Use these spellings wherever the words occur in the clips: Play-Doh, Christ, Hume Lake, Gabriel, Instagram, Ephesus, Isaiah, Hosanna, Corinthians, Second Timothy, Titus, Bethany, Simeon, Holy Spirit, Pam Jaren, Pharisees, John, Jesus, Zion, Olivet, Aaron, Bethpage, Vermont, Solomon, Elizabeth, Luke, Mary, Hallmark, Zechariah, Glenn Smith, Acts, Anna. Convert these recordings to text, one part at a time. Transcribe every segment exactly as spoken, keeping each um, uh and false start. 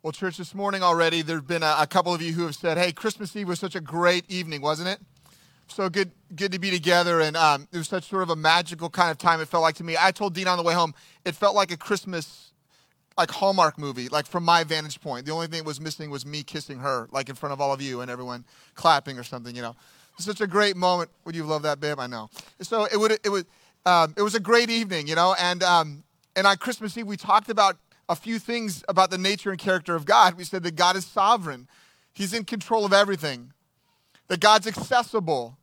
Well, church, this morning already, there have been a, a couple of you who have said, hey, Christmas Eve was such a great evening, wasn't it? So good good to be together, and um, it was such sort of a magical kind of time it felt like to me. I told Dean on the way home, it felt like a Christmas, like Hallmark movie, like from my vantage point. The only thing that was missing was me kissing her, like in front of all of you and everyone clapping or something, you know. It's such a great moment. Would you love that, babe? I know. So it would, it was, um, it was a great evening, you know, and, um, and on Christmas Eve, we talked about a few things about the nature and character of God. We said that God is sovereign. He's in control of everything. That God's accessible.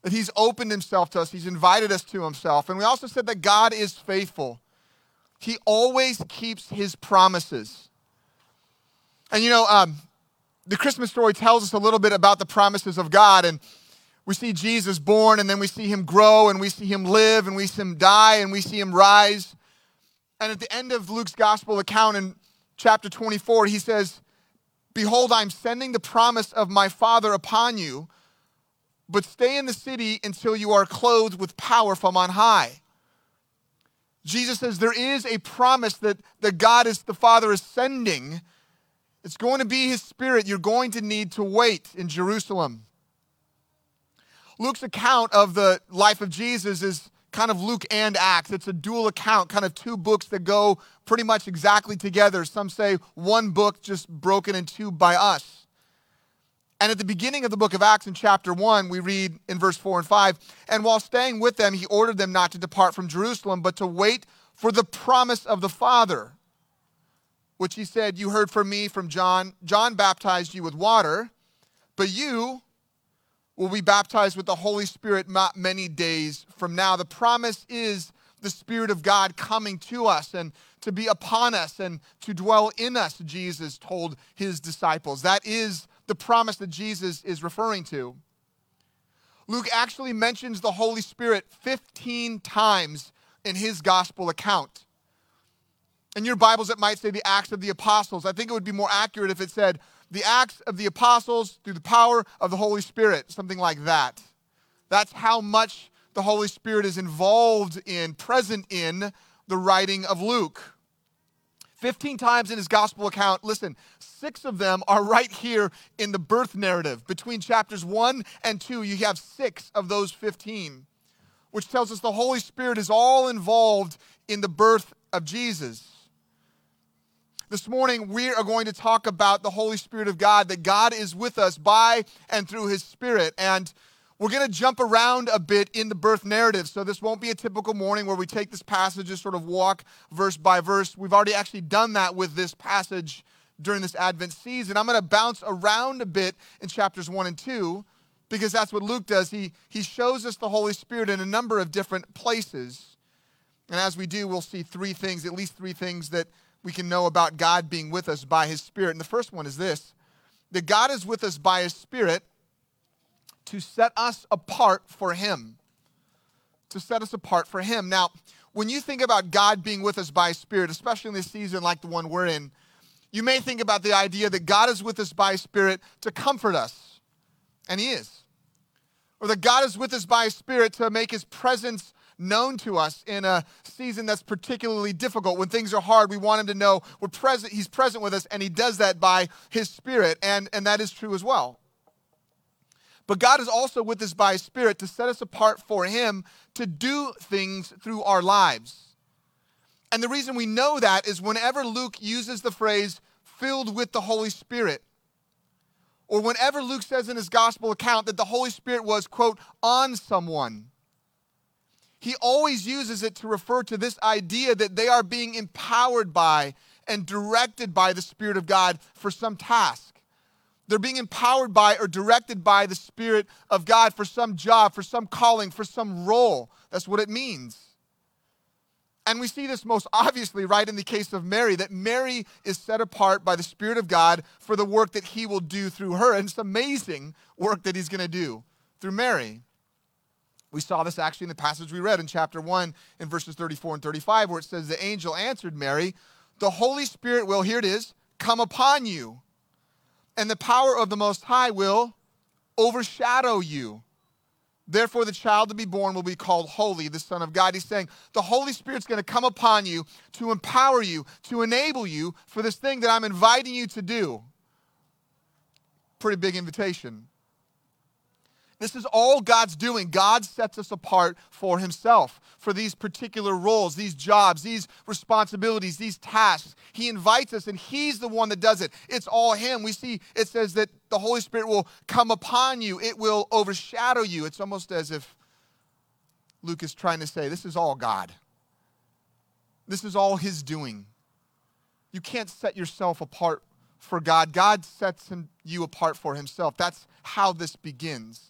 That he's opened himself to us. He's invited us to himself. And we also said that God is faithful. He always keeps his promises. And you know, um, the Christmas story tells us a little bit about the promises of God. And we see Jesus born, and then we see him grow, and we see him live, and we see him die, and we see him rise. And at the end of Luke's gospel account in chapter twenty-four, he says, behold, I'm sending the promise of my Father upon you, but stay in the city until you are clothed with power from on high. Jesus says there is a promise that, that God is, the Father is sending. It's going to be his Spirit. You're going to need to wait in Jerusalem. Luke's account of the life of Jesus is kind of Luke and Acts. It's a dual account, kind of two books that go pretty much exactly together. Some say one book just broken in two by us. And at the beginning of the book of Acts in chapter one, we read in verse four and five, and while staying with them, he ordered them not to depart from Jerusalem, but to wait for the promise of the Father, which he said, you heard from me from John. John baptized you with water, but you will be baptized with the Holy Spirit not many days from now. The promise is the Spirit of God coming to us and to be upon us and to dwell in us, Jesus told his disciples. That is the promise that Jesus is referring to. Luke actually mentions the Holy Spirit fifteen times in his gospel account. In your Bibles, it might say the Acts of the Apostles. I think it would be more accurate if it said, the Acts of the Apostles through the power of the Holy Spirit, something like that. That's how much the Holy Spirit is involved in, present in the writing of Luke. fifteen times in his gospel account, listen, six of them are right here in the birth narrative. Between chapters one and two, you have six of those fifteen, which tells us the Holy Spirit is all involved in the birth of Jesus. This morning, we are going to talk about the Holy Spirit of God, that God is with us by and through his Spirit. And we're going to jump around a bit in the birth narrative. So this won't be a typical morning where we take this passage and sort of walk verse by verse. We've already actually done that with this passage during this Advent season. I'm going to bounce around a bit in chapters one and two because that's what Luke does. He, he shows us the Holy Spirit in a number of different places. And as we do, we'll see three things, at least three things that we can know about God being with us by his Spirit. And the first one is this, that God is with us by his Spirit to set us apart for him, to set us apart for him. Now, when you think about God being with us by his Spirit, especially in this season like the one we're in, you may think about the idea that God is with us by his Spirit to comfort us, and he is. Or that God is with us by his Spirit to make his presence known to us in a season that's particularly difficult. When things are hard, we want him to know we're present. He's present with us, and he does that by his Spirit, and, and that is true as well. But God is also with us by his Spirit to set us apart for him to do things through our lives. And the reason we know that is whenever Luke uses the phrase, filled with the Holy Spirit, or whenever Luke says in his gospel account that the Holy Spirit was, quote, on someone, he always uses it to refer to this idea that they are being empowered by and directed by the Spirit of God for some task. They're being empowered by or directed by the Spirit of God for some job, for some calling, for some role. That's what it means. And we see this most obviously right in the case of Mary, that Mary is set apart by the Spirit of God for the work that he will do through her. And it's amazing work that he's going to do through Mary. We saw this actually in the passage we read in chapter one in verses thirty-four and thirty-five, where it says, the angel answered Mary, the Holy Spirit will, here it is, come upon you, and the power of the Most High will overshadow you. Therefore, the child to be born will be called Holy, the Son of God. He's saying the Holy Spirit's going to come upon you to empower you, to enable you for this thing that I'm inviting you to do. Pretty big invitation. This is all God's doing. God sets us apart for himself, for these particular roles, these jobs, these responsibilities, these tasks. He invites us, and he's the one that does it. It's all him. We see it says that the Holy Spirit will come upon you. It will overshadow you. It's almost as if Luke is trying to say, this is all God. This is all his doing. You can't set yourself apart for God. God sets him, you apart for himself. That's how this begins.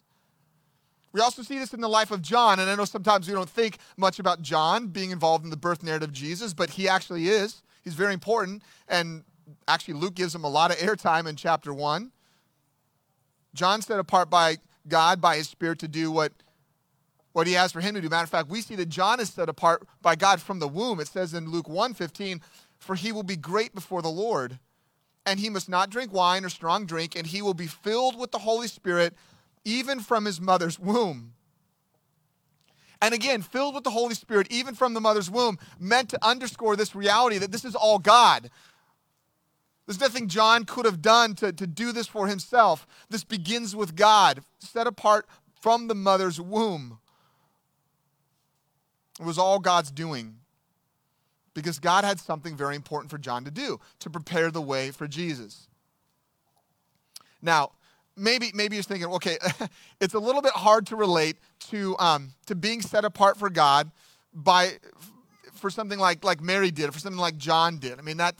We also see this in the life of John, and I know sometimes we don't think much about John being involved in the birth narrative of Jesus, but he actually is. He's very important, and actually Luke gives him a lot of airtime in chapter one. John set apart by God, by his Spirit, to do what, what he has for him to do. Matter of fact, we see that John is set apart by God from the womb. It says in Luke one fifteen, for he will be great before the Lord, and he must not drink wine or strong drink, and he will be filled with the Holy Spirit even from his mother's womb. And again, filled with the Holy Spirit, even from the mother's womb, meant to underscore this reality that this is all God. There's nothing John could have done to, to do this for himself. This begins with God, set apart from the mother's womb. It was all God's doing, because God had something very important for John to do, to prepare the way for Jesus. Now, Maybe maybe you're thinking, okay, it's a little bit hard to relate to um, to being set apart for God by for something like like Mary did, for something like John did. I mean, that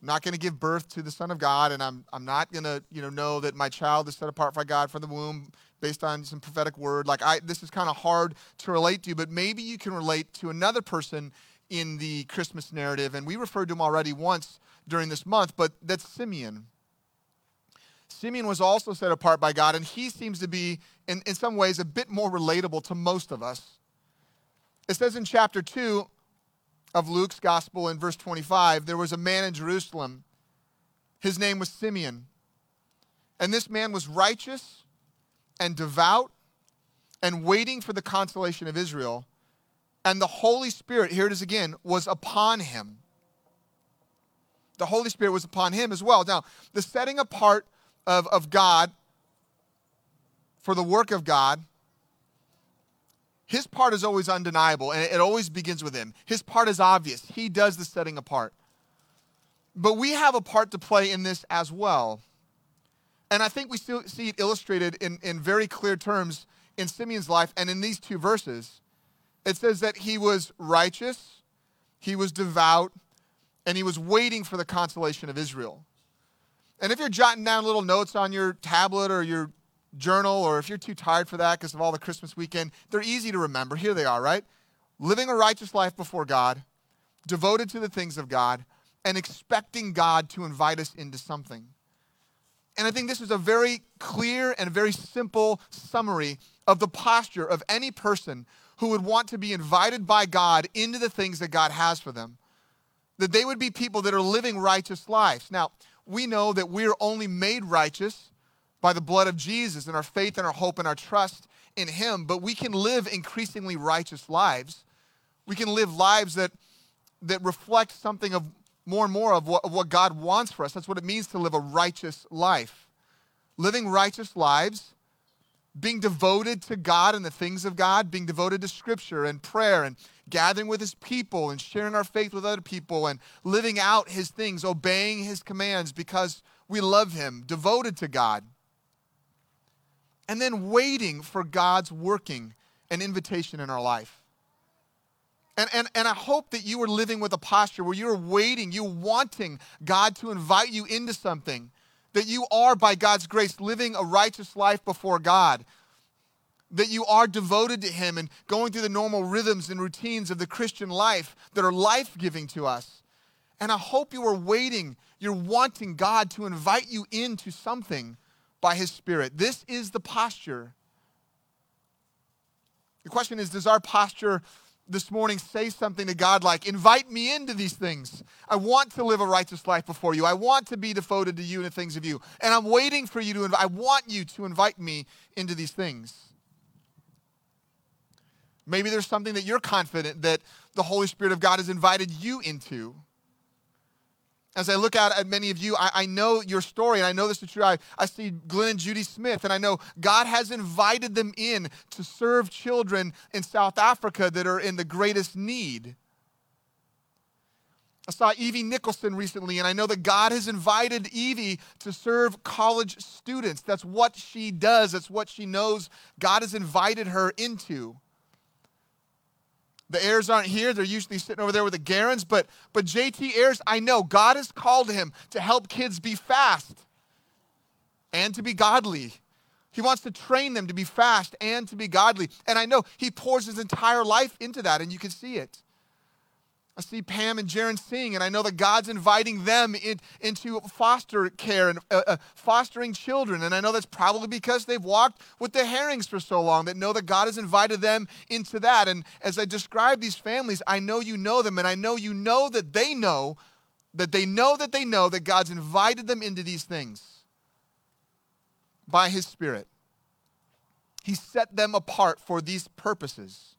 I'm not going to give birth to the Son of God, and I'm I'm not going to you know know that my child is set apart by God from the womb based on some prophetic word. Like I, this is kind of hard to relate to, but maybe you can relate to another person in the Christmas narrative, and we referred to him already once during this month, but that's Simeon. Simeon was also set apart by God, and he seems to be, in, in some ways, a bit more relatable to most of us. It says in chapter two of Luke's gospel, in verse twenty-five, there was a man in Jerusalem. His name was Simeon. And this man was righteous and devout and waiting for the consolation of Israel. And the Holy Spirit, here it is again, was upon him. The Holy Spirit was upon him as well. Now, the setting apart Of, of God, for the work of God, his part is always undeniable, and it, it always begins with him. His part is obvious. He does the setting apart. But we have a part to play in this as well. And I think we still see it illustrated in, in very clear terms in Simeon's life and in these two verses. It says that he was righteous, he was devout, and he was waiting for the consolation of Israel. And if you're jotting down little notes on your tablet or your journal, or if you're too tired for that because of all the Christmas weekend, they're easy to remember. Here they are, right? Living a righteous life before God, devoted to the things of God, and expecting God to invite us into something. And I think this is a very clear and very simple summary of the posture of any person who would want to be invited by God into the things that God has for them. That they would be people that are living righteous lives. Now, we know that we're only made righteous by the blood of Jesus and our faith and our hope and our trust in him, but we can live increasingly righteous lives. We can live lives that that reflect something of more and more of what, of what God wants for us. That's what it means to live a righteous life. Living righteous lives, being devoted to God and the things of God, being devoted to Scripture and prayer and gathering with his people and sharing our faith with other people and living out his things, obeying his commands because we love him, devoted to God. And then waiting for God's working and invitation in our life. And, and, and I hope that you are living with a posture where you're waiting, you're wanting God to invite you into something. That you are, by God's grace, living a righteous life before God. That you are devoted to him and going through the normal rhythms and routines of the Christian life that are life-giving to us. And I hope you are waiting, you're wanting God to invite you into something by his Spirit. This is the posture. The question is, does our posture this morning say something to God like, invite me into these things. I want to live a righteous life before you. I want to be devoted to you and the things of you. And I'm waiting for you to, inv- I want you to invite me into these things. Maybe there's something that you're confident that the Holy Spirit of God has invited you into. As I look out at many of you, I, I know your story, and I know this is true. I, I see Glenn and Judy Smith, and I know God has invited them in to serve children in South Africa that are in the greatest need. I saw Evie Nicholson recently, and I know that God has invited Evie to serve college students. That's what she does. That's what she knows. God has invited her into. The Ayers aren't here. They're usually sitting over there with the Garens. But, but J T Ayers, I know God has called him to help kids be fast and to be godly. He wants to train them to be fast and to be godly. And I know he pours his entire life into that, and you can see it. I see Pam and Jaren sing, and I know that God's inviting them in, into foster care and uh, uh, fostering children. And I know that's probably because they've walked with the Herrings for so long, that know that God has invited them into that. And as I describe these families, I know you know them, and I know you know that they know, that they know that they know that God's invited them into these things by his Spirit. He set them apart for these purposes.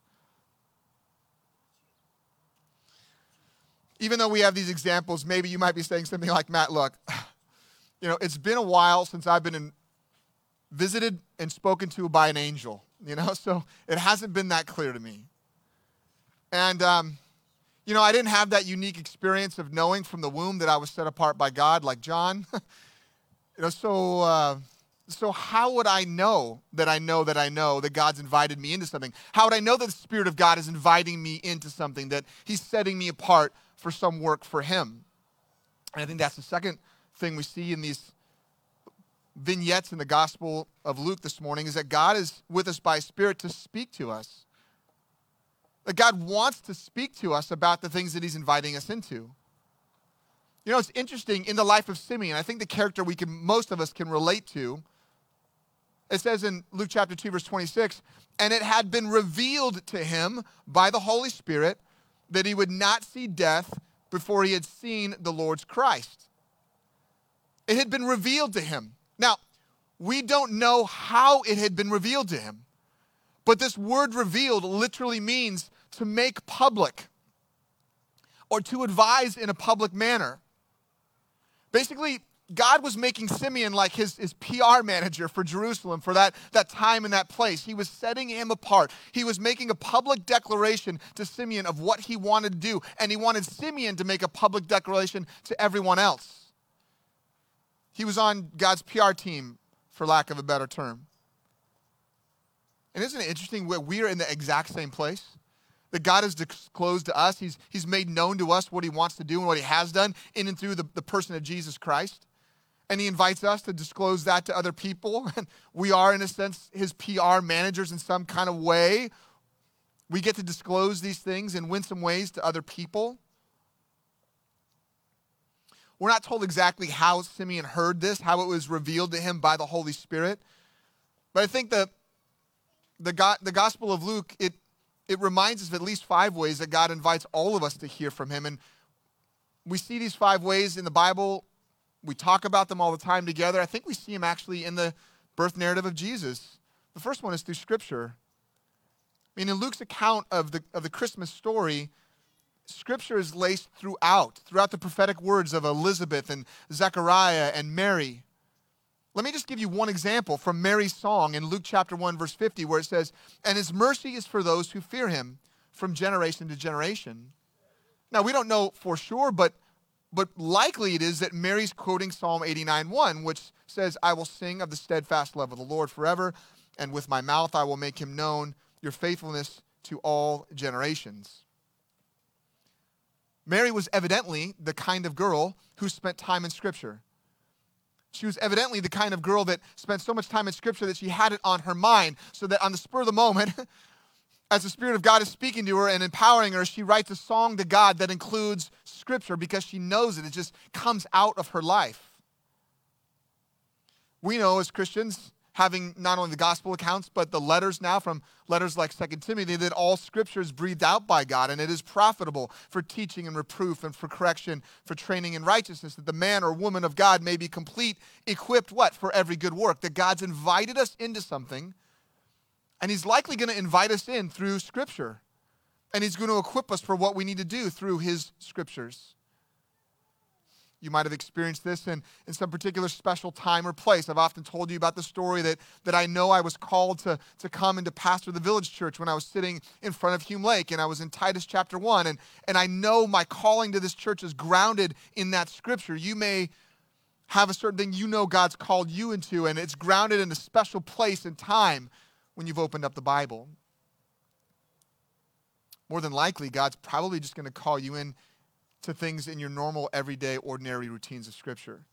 Even though we have these examples, maybe you might be saying something like, Matt, look, you know, it's been a while since I've been in, visited and spoken to by an angel, you know, so it hasn't been that clear to me. And, um, you know, I didn't have that unique experience of knowing from the womb that I was set apart by God like John. you know, so, uh, so how would I know that I know that I know that God's invited me into something? How would I know that the Spirit of God is inviting me into something, that he's setting me apart for some work for him? And I think that's the second thing we see in these vignettes in the Gospel of Luke this morning, is that God is with us by his Spirit to speak to us. That God wants to speak to us about the things that he's inviting us into. You know, it's interesting, in the life of Simeon, I think the character we can, most of us can relate to, it says in Luke chapter two, verse twenty-six, and it had been revealed to him by the Holy Spirit that he would not see death before he had seen the Lord's Christ. It had been revealed to him. Now, we don't know how it had been revealed to him, but this word revealed literally means to make public or to advise in a public manner. Basically, God was making Simeon like his, his P R manager for Jerusalem, for that, that time and that place. He was setting him apart. He was making a public declaration to Simeon of what he wanted to do, and he wanted Simeon to make a public declaration to everyone else. He was on God's P R team, for lack of a better term. And isn't it interesting where we are in the exact same place? That God has disclosed to us, he's, he's made known to us what he wants to do and what he has done in and through the, the person of Jesus Christ. And he invites us to disclose that to other people. And we are, in a sense, his P R managers in some kind of way. We get to disclose these things in winsome ways to other people. We're not told exactly how Simeon heard this, how it was revealed to him by the Holy Spirit. But I think the, the, go, the Gospel of Luke, it, it reminds us of at least five ways that God invites all of us to hear from him. And we see these five ways in the Bible. We talk about them all the time together. I think we see them actually in the birth narrative of Jesus. The first one is through Scripture. I mean, in Luke's account of the, of the Christmas story, Scripture is laced throughout, throughout the prophetic words of Elizabeth and Zechariah and Mary. Let me just give you one example from Mary's song in Luke chapter one, verse fifty, where it says, and his mercy is for those who fear him from generation to generation. Now, we don't know for sure, but But likely it is that Mary's quoting Psalm eighty-nine one, which says, I will sing of the steadfast love of the Lord forever, and with my mouth I will make him known, your faithfulness to all generations. Mary was evidently the kind of girl who spent time in Scripture. She was evidently the kind of girl that spent so much time in Scripture that she had it on her mind, so that on the spur of the moment, as the Spirit of God is speaking to her and empowering her, she writes a song to God that includes Scripture because she knows it. It just comes out of her life. We know as Christians having not only the gospel accounts, but the letters now from letters like Second Timothy, that all scripture is breathed out by God, and it is profitable for teaching and reproof and for correction, for training in righteousness, that the man or woman of God may be complete, equipped what? For every good work. That God's invited us into something, and he's likely going to invite us in through scripture, and he's going to equip us for what we need to do through his scriptures. You might have experienced this in, in some particular special time or place. I've often told you about the story that, that I know I was called to, to come and to pastor the Village Church when I was sitting in front of Hume Lake, and I was in Titus chapter one, and, and I know my calling to this church is grounded in that scripture. You may have a certain thing you know God's called you into, and it's grounded in a special place and time when you've opened up the Bible. More than likely, God's probably just going to call you in to things in your normal, everyday, ordinary routines of scripture.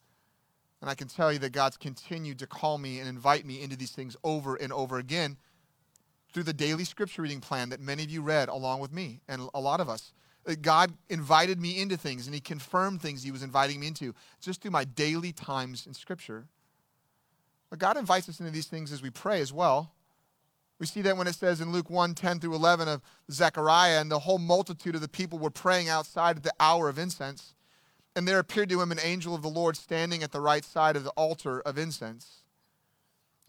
And I can tell you that God's continued to call me and invite me into these things over and over again through the daily scripture reading plan that many of you read along with me and a lot of us. That God invited me into things, and he confirmed things he was inviting me into just through my daily times in scripture. But God invites us into these things as we pray as well. We see that when it says in Luke one, ten through eleven of Zechariah, and the whole multitude of the people were praying outside at the hour of incense, and there appeared to him an angel of the Lord standing at the right side of the altar of incense.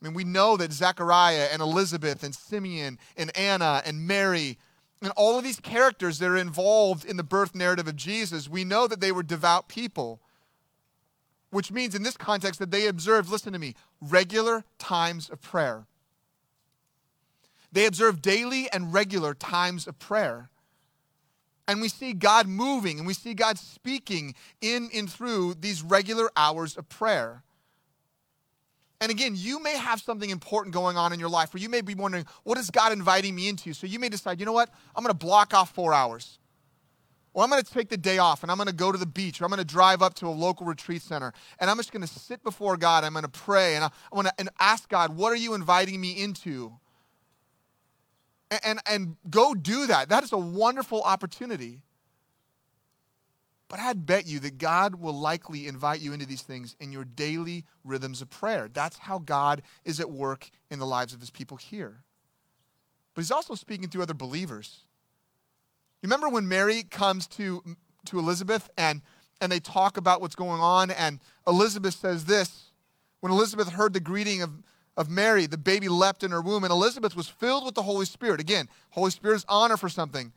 I mean, we know that Zechariah and Elizabeth and Simeon and Anna and Mary and all of these characters that are involved in the birth narrative of Jesus, we know that they were devout people, which means in this context that they observed, listen to me, regular times of prayer. They observe daily and regular times of prayer. And we see God moving, and we see God speaking in and through these regular hours of prayer. And again, you may have something important going on in your life where you may be wondering, what is God inviting me into? So you may decide, you know what? I'm going to block off four hours. Or I'm going to take the day off, and I'm going to go to the beach, or I'm going to drive up to a local retreat center, and I'm just going to sit before God. I'm going to pray, and I want to and ask God, what are you inviting me into? And, and go do that. That is a wonderful opportunity. But I'd bet you that God will likely invite you into these things in your daily rhythms of prayer. That's how God is at work in the lives of his people here. But he's also speaking to other believers. You remember when Mary comes to, to Elizabeth and, and they talk about what's going on, and Elizabeth says this, when Elizabeth heard the greeting of Of Mary, the baby leapt in her womb, and Elizabeth was filled with the Holy Spirit. Again, Holy Spirit is honor for something.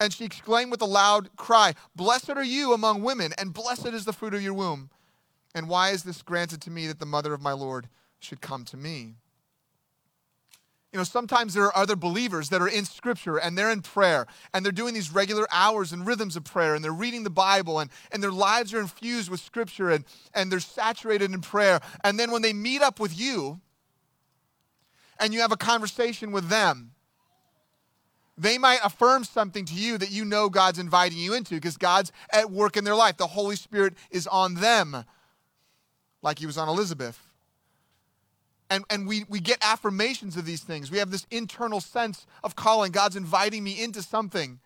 And she exclaimed with a loud cry, "Blessed are you among women, and blessed is the fruit of your womb. And why is this granted to me that the mother of my Lord should come to me?" You know, sometimes there are other believers that are in scripture, and they're in prayer, and they're doing these regular hours and rhythms of prayer, and they're reading the Bible, and, and their lives are infused with scripture, and, and they're saturated in prayer. And then when they meet up with you, and you have a conversation with them, they might affirm something to you that you know God's inviting you into because God's at work in their life. The Holy Spirit is on them like he was on Elizabeth. And, and we, we get affirmations of these things. We have this internal sense of calling. God's inviting me into something.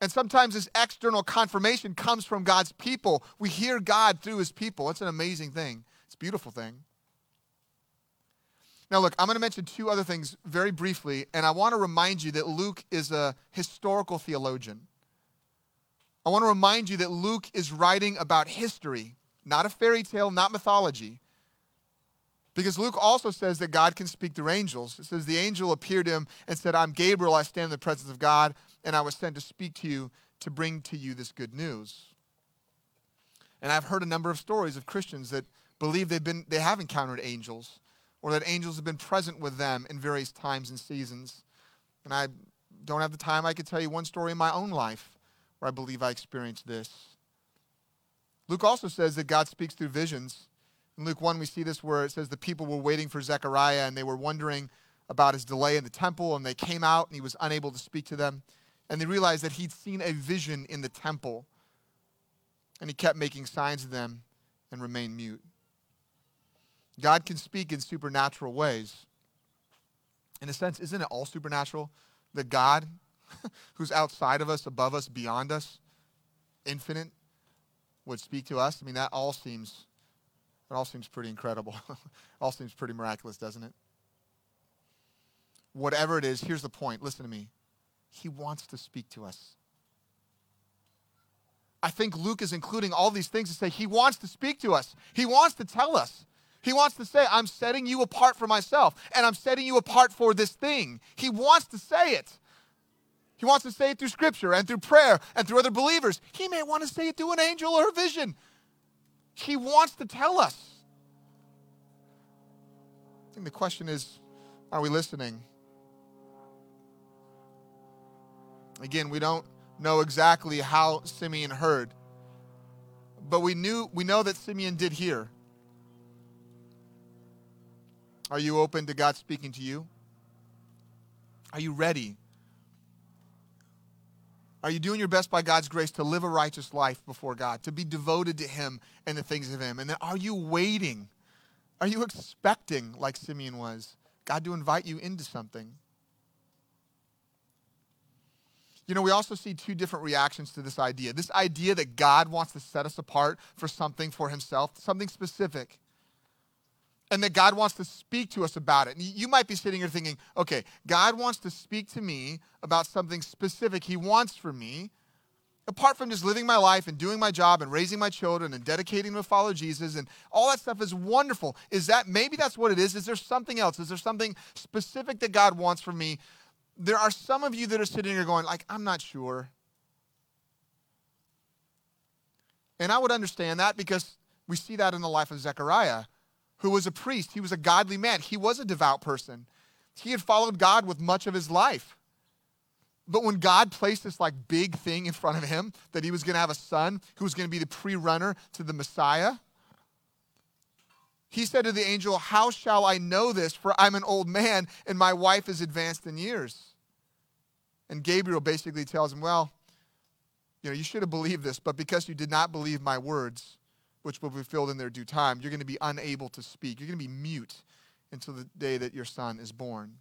And sometimes this external confirmation comes from God's people. We hear God through his people. It's an amazing thing. It's a beautiful thing. Now look, I'm going to mention two other things very briefly, and I want to remind you that Luke is a historical theologian. I want to remind you that Luke is writing about history, not a fairy tale, not mythology. Because Luke also says that God can speak through angels. It says the angel appeared to him and said, "I'm Gabriel, I stand in the presence of God, and I was sent to speak to you to bring to you this good news." And I've heard a number of stories of Christians that believe they've been, they have encountered angels, or that angels have been present with them in various times and seasons. And I don't have the time, I could tell you one story in my own life where I believe I experienced this. Luke also says that God speaks through visions. In Luke one, we see this where it says the people were waiting for Zechariah, and they were wondering about his delay in the temple, and they came out, and he was unable to speak to them. And they realized that he'd seen a vision in the temple, and he kept making signs to them and remained mute. God can speak in supernatural ways. In a sense, isn't it all supernatural? That God, who's outside of us, above us, beyond us, infinite, would speak to us? I mean, that all seems, it all seems pretty incredible. It all seems pretty miraculous, doesn't it? whatever it is, here's the point. Listen to me. He wants to speak to us. I think Luke is including all these things to say he wants to speak to us. He wants to tell us. He wants to say, I'm setting you apart for myself, and I'm setting you apart for this thing. He wants to say it. He wants to say it through Scripture and through prayer and through other believers. He may want to say it through an angel or a vision. He wants to tell us. I think the question is, are we listening? Again, we don't know exactly how Simeon heard, but we knew we know that Simeon did hear. Are you open to God speaking to you? Are you ready? Are you doing your best by God's grace to live a righteous life before God, to be devoted to Him and the things of Him? And then are you waiting? Are you expecting, like Simeon was, God to invite you into something? You know, we also see two different reactions to this idea. This idea that God wants to set us apart for something for Himself, something specific, and that God wants to speak to us about it. And you might be sitting here thinking, okay, God wants to speak to me about something specific He wants from me, apart from just living my life and doing my job and raising my children and dedicating them to follow Jesus and all that stuff is wonderful. Is that, maybe that's what it is. Is there something else? Is there something specific that God wants from me? There are some of you that are sitting here going, like, I'm not sure. And I would understand that because we see that in the life of Zechariah, who was a priest. He was a godly man. He was a devout person. He had followed God with much of his life. But when God placed this like big thing in front of him, that he was going to have a son who was going to be the pre-runner to the Messiah, he said to the angel, how shall I know this? For I'm an old man and my wife is advanced in years. And Gabriel basically tells him, well, you know, you should have believed this, but because you did not believe my words, which will be filled in their due time, you're going to be unable to speak. You're going to be mute until the day that your son is born.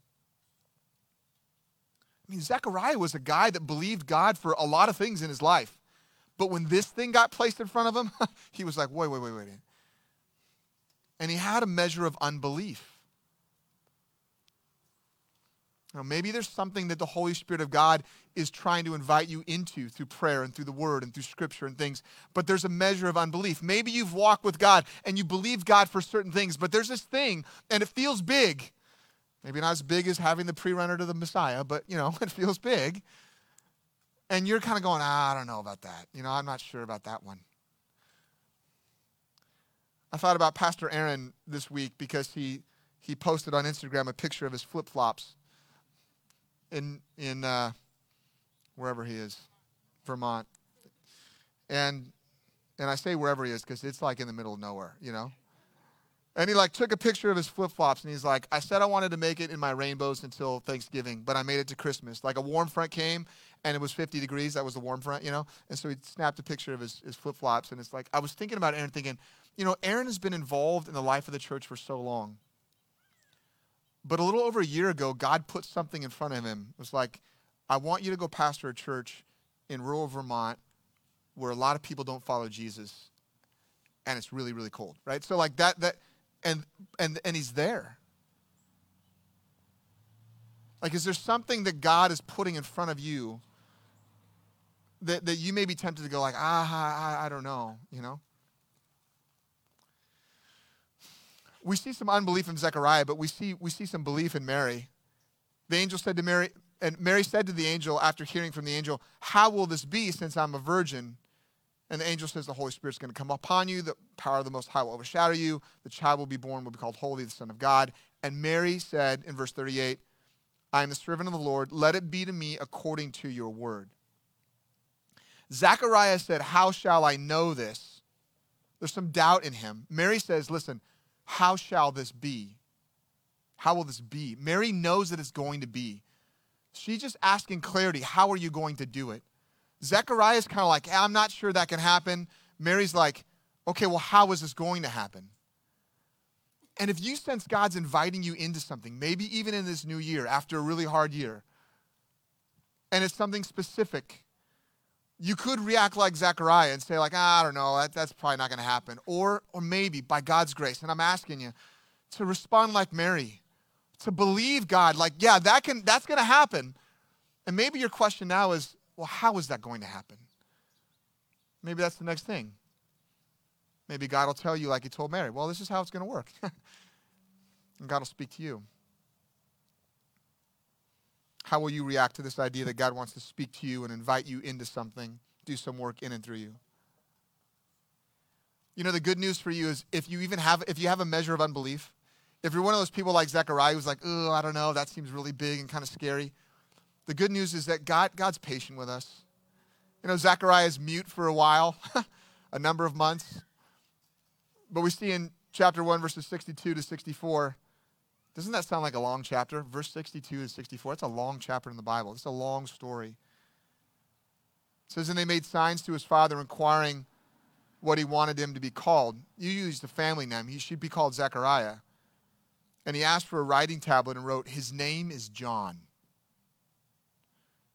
I mean, Zechariah was a guy that believed God for a lot of things in his life. But when this thing got placed in front of him, he was like, wait, wait, wait, wait. And he had a measure of unbelief. Now, maybe there's something that the Holy Spirit of God is trying to invite you into through prayer and through the Word and through Scripture and things, but there's a measure of unbelief. Maybe you've walked with God and you believe God for certain things, but there's this thing and it feels big. Maybe not as big as having the pre-runner to the Messiah, but, you know, it feels big. And you're kind of going, ah, I don't know about that. You know, I'm not sure about that one. I thought about Pastor Aaron this week because he he posted on Instagram a picture of his flip-flops in, in uh, wherever he is, Vermont. And, and I say wherever he is because it's like in the middle of nowhere, you know. And he like took a picture of his flip-flops and he's like, I said I wanted to make it in my rainbows until Thanksgiving, but I made it to Christmas. Like a warm front came and it was fifty degrees. That was the warm front, you know. And so he snapped a picture of his, his flip-flops and it's like, I was thinking about Aaron thinking, you know, Aaron has been involved in the life of the church for so long. But a little over a year ago, God put something in front of him. It was like, I want you to go pastor a church in rural Vermont where a lot of people don't follow Jesus and it's really, really cold, right? So like that, that, And and and he's there. Like, is there something that God is putting in front of you that, that you may be tempted to go like, ah, I, I don't know, you know? We see some unbelief in Zechariah, but we see we see some belief in Mary. The angel said to Mary, and Mary said to the angel after hearing from the angel, how will this be since I'm a virgin? And the angel says the Holy Spirit's going to come upon you. The power of the Most High will overshadow you. The child will be born, will be called holy, the Son of God. And Mary said in verse thirty-eight, I am the servant of the Lord. Let it be to me according to your word. Zechariah said, how shall I know this? There's some doubt in him. Mary says, listen, how shall this be? How will this be? Mary knows that it's going to be. She's just asking clarity. How are you going to do it? Zechariah's kind of like, I'm not sure that can happen. Mary's like, okay, well, how is this going to happen? And if you sense God's inviting you into something, maybe even in this new year, after a really hard year, and it's something specific, you could react like Zechariah and say like, ah, I don't know, that, that's probably not going to happen. Or, or maybe, by God's grace, and I'm asking you, to respond like Mary, to believe God. Like, yeah, that can that's going to happen. And maybe your question now is, well, how is that going to happen? Maybe that's the next thing. Maybe God will tell you, like he told Mary, well, this is how it's going to work. And God will speak to you. How will you react to this idea that God wants to speak to you and invite you into something, do some work in and through you? You know, the good news for you is if you even have, if you have a measure of unbelief, if you're one of those people like Zechariah who's like, oh, I don't know, that seems really big and kind of scary. The good news is that God, God's patient with us. You know, Zechariah is mute for a while, a number of months. But we see in chapter one, verses sixty-two to sixty-four, doesn't that sound like a long chapter? Verse sixty-two to sixty-four, that's a long chapter in the Bible. It's a long story. It says, and they made signs to his father inquiring what he wanted him to be called. You use the family name. He should be called Zechariah. And he asked for a writing tablet and wrote, his name is John.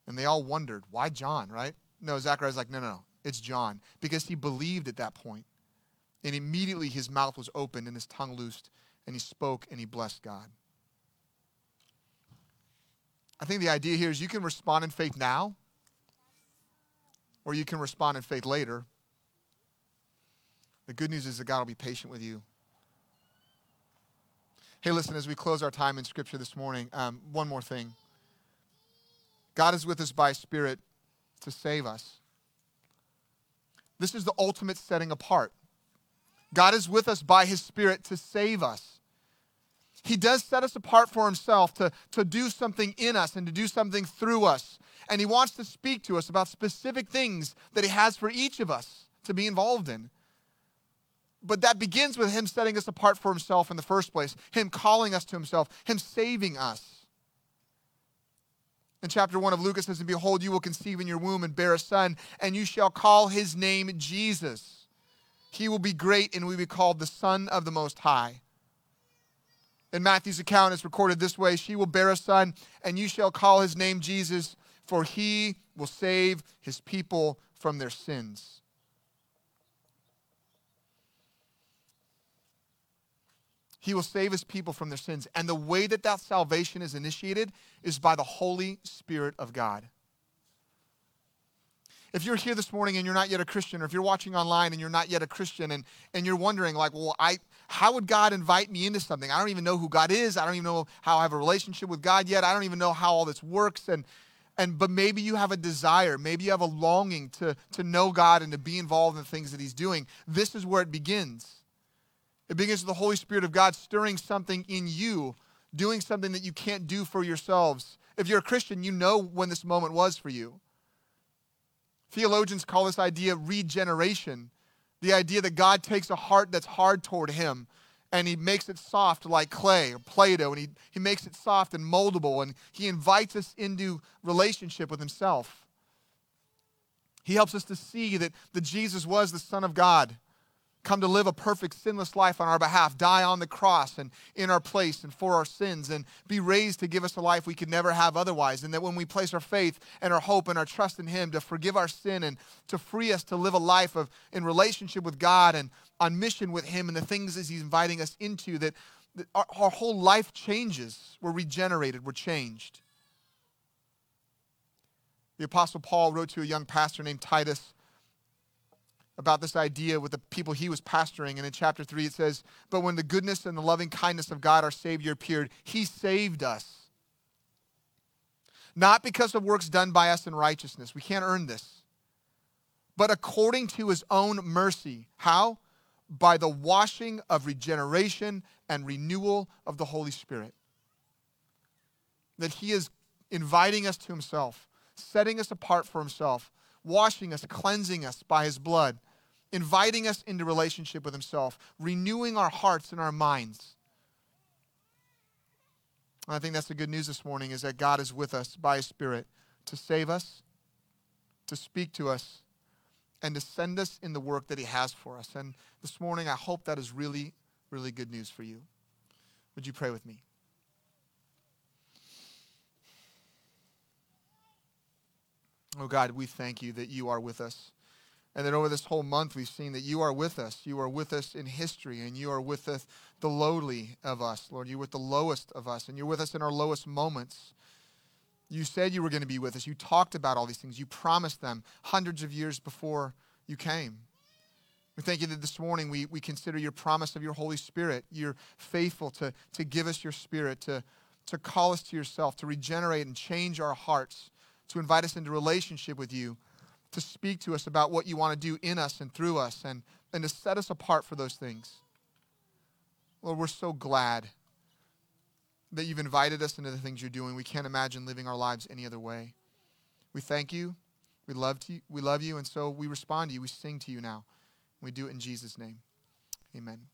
And they all wondered, why John, right? No, Zechariah's like, no, no, no, it's John. Because he believed at that point. And immediately his mouth was opened and his tongue loosed. And he spoke and he blessed God. I think the idea here is you can respond in faith now, or you can respond in faith later. The good news is that God will be patient with you. Hey, listen, as we close our time in Scripture this morning, um, one more thing. God is with us by His Spirit to save us. This is the ultimate setting apart. God is with us by His Spirit to save us. He does set us apart for Himself to, to do something in us and to do something through us. And He wants to speak to us about specific things that He has for each of us to be involved in. But that begins with Him setting us apart for Himself in the first place, Him calling us to Himself, Him saving us. In chapter one of Luke, it says, and behold, you will conceive in your womb and bear a son, and you shall call his name Jesus. He will be great and will be called the Son of the Most High. In Matthew's account, it's recorded this way, she will bear a son, and you shall call his name Jesus, for he will save his people from their sins. He will save his people from their sins. And the way that that salvation is initiated is by the Holy Spirit of God. If you're here this morning and you're not yet a Christian, or if you're watching online and you're not yet a Christian and, and you're wondering like, well, I how would God invite me into something? I don't even know who God is. I don't even know how I have a relationship with God yet. I don't even know how all this works. And and but maybe you have a desire. Maybe you have a longing to, to know God and to be involved in the things that he's doing. This is where it begins. It begins with the Holy Spirit of God stirring something in you, doing something that you can't do for yourselves. If you're a Christian, you know when this moment was for you. Theologians call this idea regeneration, the idea that God takes a heart that's hard toward him and he makes it soft like clay or Play-Doh, and he, he makes it soft and moldable, and he invites us into relationship with himself. He helps us to see that, that Jesus was the Son of God, come to live a perfect, sinless life on our behalf, die on the cross and in our place and for our sins, and be raised to give us a life we could never have otherwise. And that when we place our faith and our hope and our trust in him to forgive our sin and to free us to live a life of in relationship with God and on mission with him and the things that he's inviting us into, that, that our, our whole life changes. We're regenerated. We're changed. The Apostle Paul wrote to a young pastor named Titus about this idea with the people he was pastoring. And in chapter three, it says, but when the goodness and the loving kindness of God, our Savior, appeared, he saved us. Not because of works done by us in righteousness. We can't earn this. But according to his own mercy. How? By the washing of regeneration and renewal of the Holy Spirit. That he is inviting us to himself, setting us apart for himself, washing us, cleansing us by his blood, inviting us into relationship with himself, renewing our hearts and our minds. And I think that's the good news this morning, is that God is with us by his Spirit to save us, to speak to us, and to send us in the work that he has for us. And this morning, I hope that is really, really good news for you. Would you pray with me? Oh God, we thank you that you are with us And then over this whole month, we've seen that you are with us. You are with us in history, and you are with us, the lowly of us, Lord. You're with the lowest of us, and you're with us in our lowest moments. You said you were going to be with us. You talked about all these things. You promised them hundreds of years before you came. We thank you that this morning we, we consider your promise of your Holy Spirit. You're faithful to, to give us your Spirit, to, to call us to yourself, to regenerate and change our hearts, to invite us into relationship with you, to speak to us about what you want to do in us and through us, and, and to set us apart for those things. Lord, we're so glad that you've invited us into the things you're doing. We can't imagine living our lives any other way. We thank you. We love to, we love you, and so we respond to you. We sing to you now. We do it in Jesus' name. Amen.